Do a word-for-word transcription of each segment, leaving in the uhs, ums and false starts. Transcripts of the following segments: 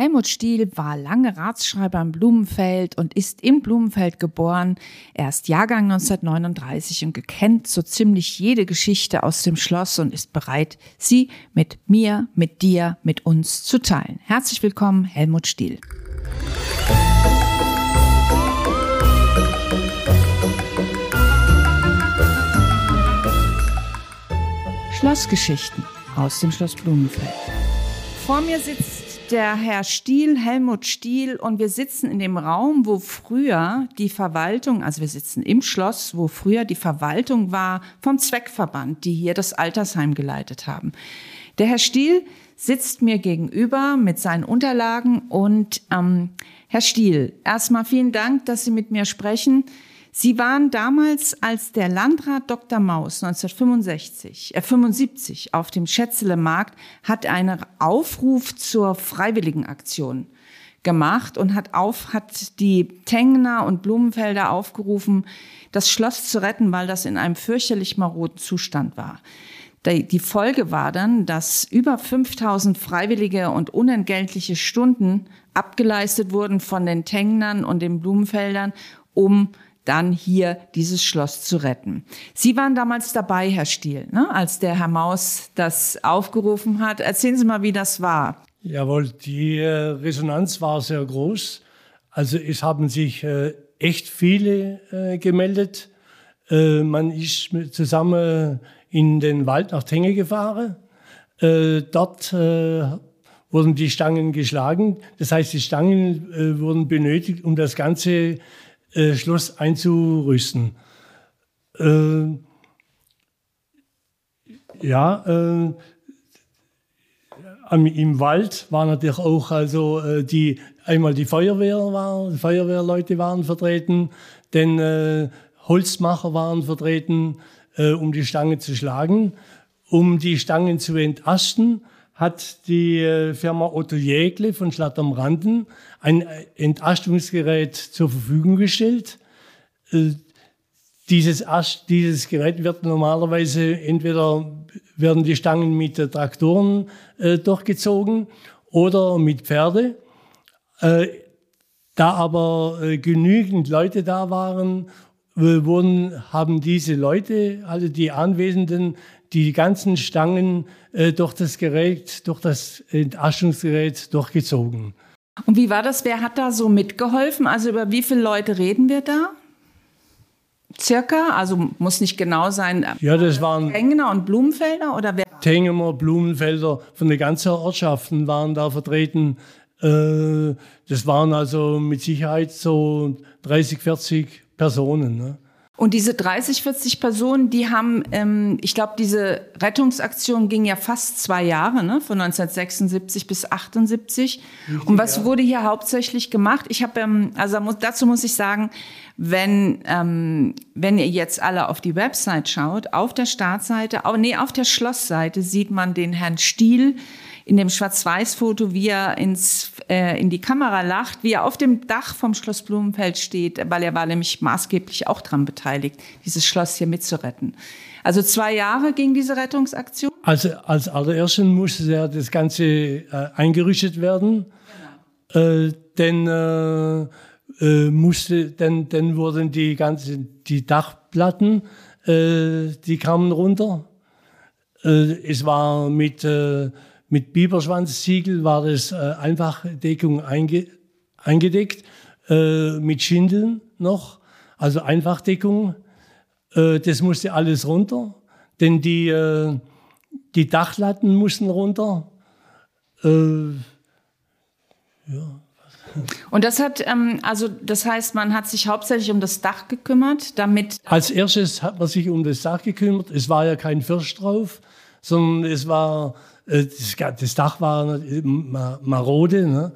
Helmut Stiel war lange Ratsschreiber in Blumenfeld und ist in Blumenfeld geboren. Er ist Jahrgang neunzehnhundertneununddreißig und kennt so ziemlich jede Geschichte aus dem Schloss und ist bereit, sie mit mir, mit dir, mit uns zu teilen. Herzlich willkommen, Helmut Stiel. Schlossgeschichten aus dem Schloss Blumenfeld. Vor mir sitzt der Herr Stiel, Helmut Stiel, und wir sitzen in dem Raum, wo früher die Verwaltung, also wir sitzen im Schloss, wo früher die Verwaltung war vom Zweckverband, die hier das Altersheim geleitet haben. Der Herr Stiel sitzt mir gegenüber mit seinen Unterlagen und ähm, Herr Stiel, erstmal vielen Dank, dass Sie mit mir sprechen. Sie waren damals, als der Landrat Doktor Maus neunzehnhundertfünfundsechzig, äh, fünfundsiebzig auf dem Schätzelemarkt hat einen Aufruf zur Freiwilligenaktion gemacht und hat auf, hat die Tengener und Blumenfelder aufgerufen, das Schloss zu retten, weil das in einem fürchterlich maroden Zustand war. Die Folge war dann, dass über fünftausend freiwillige und unentgeltliche Stunden abgeleistet wurden von den Tengnern und den Blumenfeldern, um dann hier dieses Schloss zu retten. Sie waren damals dabei, Herr Stiel, ne, als der Herr Maus das aufgerufen hat. Erzählen Sie mal, wie das war. Jawohl, die Resonanz war sehr groß. Also es haben sich äh, echt viele äh, gemeldet. Äh, man ist zusammen in den Wald nach Tenge gefahren. Äh, dort äh, wurden die Stangen geschlagen. Das heißt, die Stangen äh, wurden benötigt, um das ganze Äh, Schloss einzurüsten. Äh, ja, äh, am, im Wald war natürlich auch also äh, die einmal die Feuerwehr war, die Feuerwehrleute waren vertreten, denn äh, Holzmacher waren vertreten, äh, um die Stange zu schlagen, um die Stangen zu entasten. Hat die Firma Otto Jägle von Schlattermranden ein Entastungsgerät zur Verfügung gestellt. Dieses, Ast, dieses Gerät wird normalerweise, entweder werden die Stangen mit Traktoren äh, durchgezogen oder mit Pferde. Äh, da aber äh, genügend Leute da waren, äh, wurden, haben diese Leute, also die Anwesenden, die ganzen Stangen äh, durch das Gerät, durch das Entastungsgerät durchgezogen. Und wie war das? Wer hat da so mitgeholfen? Also über wie viele Leute reden wir da? Circa? Also muss nicht genau sein. Ja, das waren Tengener und Blumenfelder oder wer? Tengener, Blumenfelder von den ganzen Ortschaften waren da vertreten. Äh, das waren also mit Sicherheit so dreißig, vierzig Personen, ne? Und diese dreißig, vierzig Personen, die haben, ähm, ich glaube, diese Rettungsaktion ging ja fast zwei Jahre, ne? Von neunzehnhundertsechsundsiebzig bis achtundsiebzig. Richtig, und was ja. wurde hier hauptsächlich gemacht? Ich habe, ähm, also dazu muss ich sagen, wenn ähm, wenn ihr jetzt alle auf die Website schaut, auf der Startseite, auf, nee, auf der Schlossseite sieht man den Herrn Stiel in dem Schwarz-Weiß-Foto, wie er ins, äh, in die Kamera lacht, wie er auf dem Dach vom Schloss Blumenfeld steht, weil er war nämlich maßgeblich auch daran beteiligt, dieses Schloss hier mitzuretten. Also zwei Jahre ging diese Rettungsaktion? Also als allererstes musste ja das Ganze äh, eingerichtet werden, genau. äh, denn, äh, äh, musste, denn, denn wurden die, ganzen, die Dachplatten, äh, die kamen runter. Äh, es war mit... Äh, Mit Biberschwanzziegel war das äh, einfach Deckung einge eingedeckt, äh, mit Schindeln noch, also Einfachdeckung. Äh, das musste alles runter, denn die, äh, die Dachlatten mussten runter. Äh, ja. Und das hat, ähm, also das heißt, man hat sich hauptsächlich um das Dach gekümmert, damit... Als erstes hat man sich um das Dach gekümmert. Es war ja kein First drauf, sondern es war... Das Dach war marode, ne?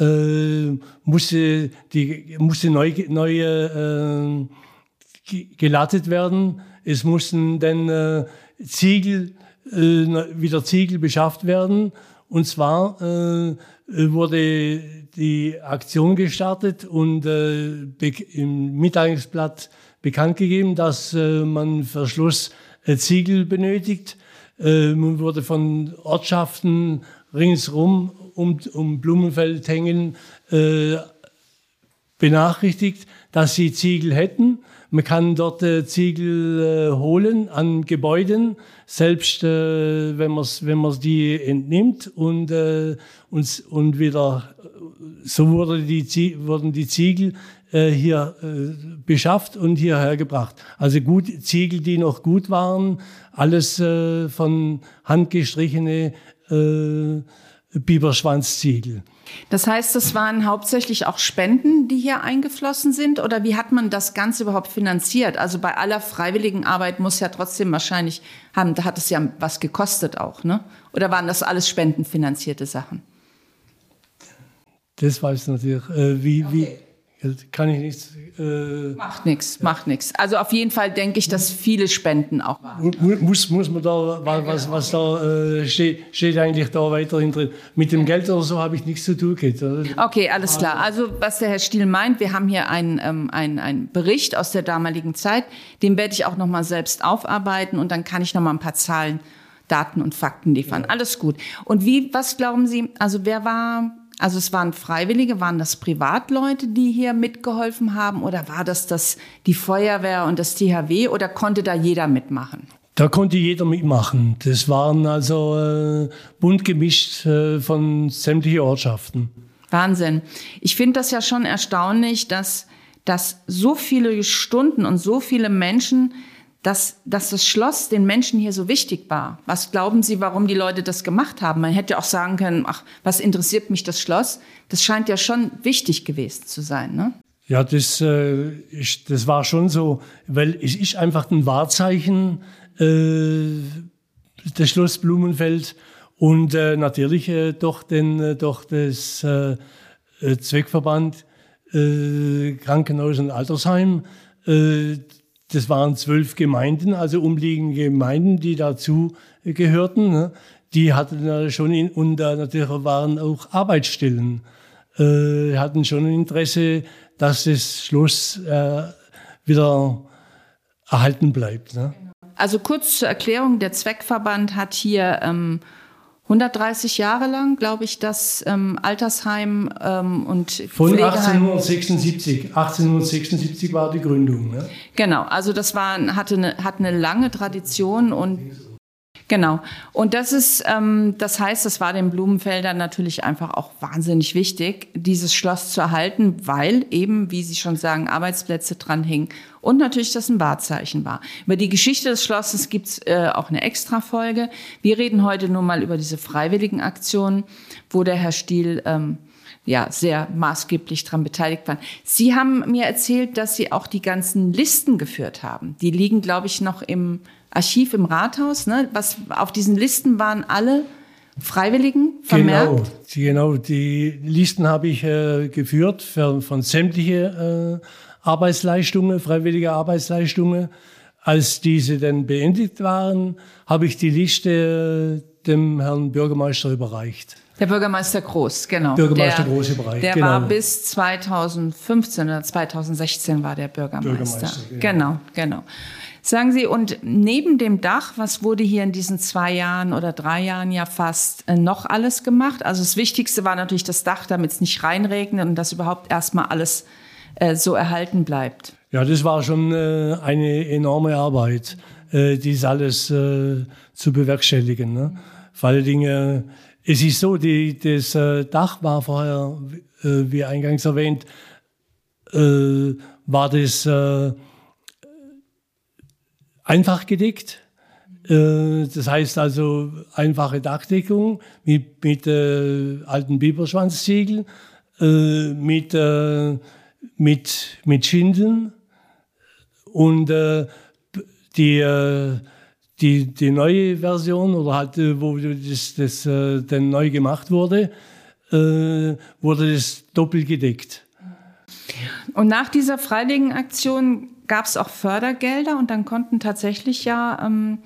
äh, musste, die, musste neu, neu äh, gelattet werden. Es mussten dann äh, Ziegel, äh, wieder Ziegel beschafft werden. Und zwar äh, wurde die Aktion gestartet und äh, im Mitteilungsblatt bekannt gegeben, dass äh, man für Schluss äh, Ziegel benötigt. Man wurde von Ortschaften ringsrum um, um Blumenfeld, Tengen äh, benachrichtigt, dass sie Ziegel hätten. Man kann dort äh, Ziegel äh, holen an Gebäuden, selbst äh, wenn man wenn man die entnimmt und, äh, und, und wieder, so wurde die, wurden die Ziegel äh, hier äh, beschafft und hierher gebracht. Also gut, Ziegel, die noch gut waren, alles äh, von handgestrichene äh, Biberschwanzziegel. Das heißt, das waren hauptsächlich auch Spenden, die hier eingeflossen sind? Oder wie hat man das Ganze überhaupt finanziert? Also bei aller freiwilligen Arbeit muss ja trotzdem wahrscheinlich haben, da hat es ja was gekostet auch, ne? Oder waren das alles spendenfinanzierte Sachen? Das weiß ich natürlich. Äh, wie, okay. wie, kann ich nichts. Äh, macht nichts, ja. macht nichts. Also auf jeden Fall denke ich, dass viele Spenden auch waren. Muss, muss man da, was, was da äh, steht, steht eigentlich da weiterhin drin. Mit dem Geld oder so habe ich nichts zu tun gehabt. Okay, alles klar. Also was der Herr Stiel meint, wir haben hier einen, ähm, einen, einen Bericht aus der damaligen Zeit. Den werde ich auch nochmal selbst aufarbeiten und dann kann ich nochmal ein paar Zahlen, Daten und Fakten liefern. Ja. Alles gut. Und wie, was glauben Sie, also wer war... Also es waren Freiwillige, waren das Privatleute, die hier mitgeholfen haben? Oder war das, das die Feuerwehr und das T H W? Oder konnte da jeder mitmachen? Da konnte jeder mitmachen. Das waren also äh, bunt gemischt äh, von sämtlichen Ortschaften. Wahnsinn. Ich finde das ja schon erstaunlich, dass, dass so viele Stunden und so viele Menschen, dass, dass das Schloss den Menschen hier so wichtig war. Was glauben Sie, warum die Leute das gemacht haben? Man hätte ja auch sagen können, ach, was interessiert mich das Schloss? Das scheint ja schon wichtig gewesen zu sein, ne? Ja, das, äh, ich, das war schon so, weil es ist einfach ein Wahrzeichen, äh, das Schloss Blumenfeld und äh, natürlich äh, doch den, äh, doch das äh, Zweckverband äh, Krankenhaus und Altersheim, äh, das waren zwölf Gemeinden, also umliegende Gemeinden, die dazu gehörten. Die hatten schon, in, und natürlich waren auch Arbeitsstellen, äh, hatten schon ein Interesse, dass das Schloss äh, wieder erhalten bleibt. Ne? Also kurz zur Erklärung, der Zweckverband hat hier ähm, hundertdreißig Jahre lang, glaube ich, das ähm, Altersheim ähm, und von Pflegeheim. achtzehnhundertsechsundsiebzig war die Gründung. Ne? Genau, also das war, hatte eine, hat eine lange Tradition und genau. Und das ist, ähm, das heißt, das war den Blumenfeldern natürlich einfach auch wahnsinnig wichtig, dieses Schloss zu erhalten, weil eben, wie Sie schon sagen, Arbeitsplätze dran hingen und natürlich das ein Wahrzeichen war. Über die Geschichte des Schlosses gibt's äh, auch eine Extrafolge. Wir reden heute nur mal über diese freiwilligen Aktionen, wo der Herr Stiel ähm, ja sehr maßgeblich dran beteiligt war. Sie haben mir erzählt, dass Sie auch die ganzen Listen geführt haben. Die liegen, glaube ich, noch im Archiv im Rathaus, ne? Was auf diesen Listen waren alle Freiwilligen vermerkt? Genau, genau. Die Listen habe ich äh, geführt für, von sämtlichen äh, Arbeitsleistungen, freiwillige Arbeitsleistungen. Als diese dann beendet waren, habe ich die Liste äh, dem Herrn Bürgermeister überreicht. Der Bürgermeister Groß, genau. Bürgermeister der, Groß überreicht, der genau. Der war bis zweitausendfünfzehn oder zweitausendsechzehn war der Bürgermeister. Bürgermeister genau, genau. genau. Sagen Sie, und neben dem Dach, was wurde hier in diesen zwei Jahren oder drei Jahren ja fast noch alles gemacht? Also das Wichtigste war natürlich das Dach, damit es nicht reinregnet und dass überhaupt erstmal alles äh, so erhalten bleibt. Ja, das war schon äh, eine enorme Arbeit, äh, dies alles äh, zu bewerkstelligen. Ne? Vor allen Dingen, äh, es ist so, die, das äh, Dach war vorher, äh, wie eingangs erwähnt, äh, war das... Äh, einfach gedeckt, das heißt also einfache Dachdeckung mit, mit äh, alten Biberschwanzziegeln, äh, mit, äh, mit, mit Schindeln und äh, die, äh, die, die neue Version, oder halt, wo das, das äh, dann neu gemacht wurde, äh, wurde das doppelt gedeckt. Und nach dieser freiwilligen Aktion gab es auch Fördergelder und dann konnten tatsächlich ja ähm,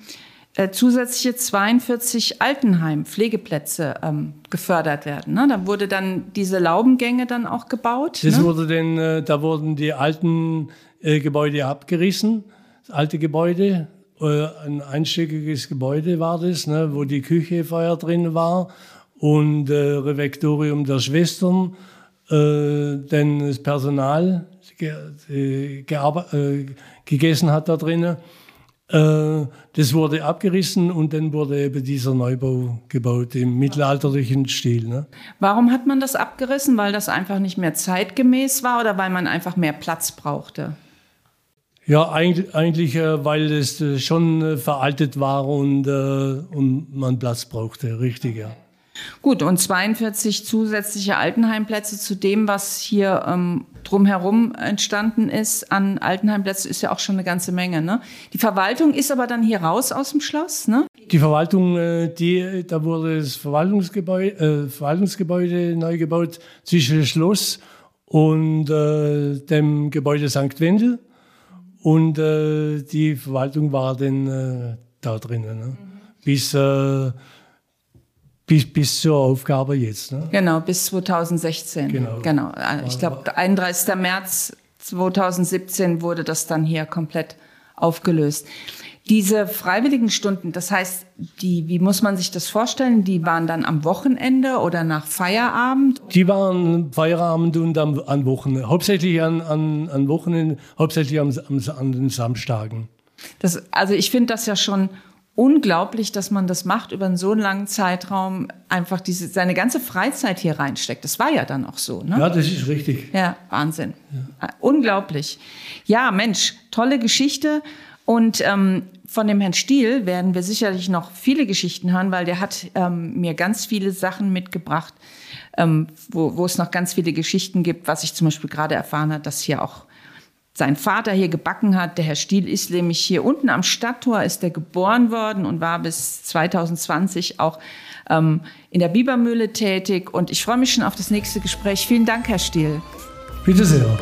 äh, zusätzliche zweiundvierzig Altenheim-Pflegeplätze ähm, gefördert werden. Ne? Da wurde dann diese Laubengänge dann auch gebaut. Das ne? wurde denn, äh, da wurden die alten äh, Gebäude abgerissen, das alte Gebäude, äh, ein einstöckiges Gebäude war das, ne, wo die Küche vorher drin war und äh, Refektorium der Schwestern, äh, denn das Personal ge äh, gegessen hat da drinnen. Äh, das wurde abgerissen und dann wurde eben dieser Neubau gebaut im mittelalterlichen Stil. Ne? Warum hat man das abgerissen? Weil das einfach nicht mehr zeitgemäß war oder weil man einfach mehr Platz brauchte? Ja, eigentlich, eigentlich äh, weil es äh, schon äh, veraltet war und, äh, und man Platz brauchte, richtig, ja. Gut, und zweiundvierzig zusätzliche Altenheimplätze zu dem, was hier ähm, drumherum entstanden ist an Altenheimplätzen, ist ja auch schon eine ganze Menge, ne? Die Verwaltung ist aber dann hier raus aus dem Schloss, ne? Die Verwaltung, äh, die, da wurde das Verwaltungsgebäude, äh, Verwaltungsgebäude neu gebaut zwischen Schloss und äh, dem Gebäude Sankt Wendel. Und äh, die Verwaltung war dann äh, da drinnen, ne? Mhm. bis, äh, bis, bis zur Aufgabe jetzt. Ne? Genau, bis zwanzig sechzehn. Genau. genau. Ich glaube, einunddreißigster März zweitausendsiebzehn wurde das dann hier komplett aufgelöst. Diese freiwilligen Stunden, das heißt, die, wie muss man sich das vorstellen? Die waren dann am Wochenende oder nach Feierabend? Die waren Feierabend und am, am Wochenende, hauptsächlich an, an, an Wochenenden, hauptsächlich am, am, an den Samstagen. Das, also ich finde das ja schon unglaublich, dass man das macht, über einen so langen Zeitraum einfach diese, seine ganze Freizeit hier reinsteckt. Das war ja dann auch so, ne? Ja, das ist richtig. Ja, Wahnsinn. Ja. Unglaublich. Ja, Mensch, tolle Geschichte. Und ähm, von dem Herrn Stiel werden wir sicherlich noch viele Geschichten hören, weil der hat ähm, mir ganz viele Sachen mitgebracht, ähm, wo, wo es noch ganz viele Geschichten gibt, was ich zum Beispiel gerade erfahren habe, dass hier auch sein Vater hier gebacken hat. Der Herr Stiel ist nämlich hier unten am Stadttor, ist der geboren worden und war bis zweitausendzwanzig auch ähm, in der Bibermühle tätig. Und ich freue mich schon auf das nächste Gespräch. Vielen Dank, Herr Stiel. Bitte sehr.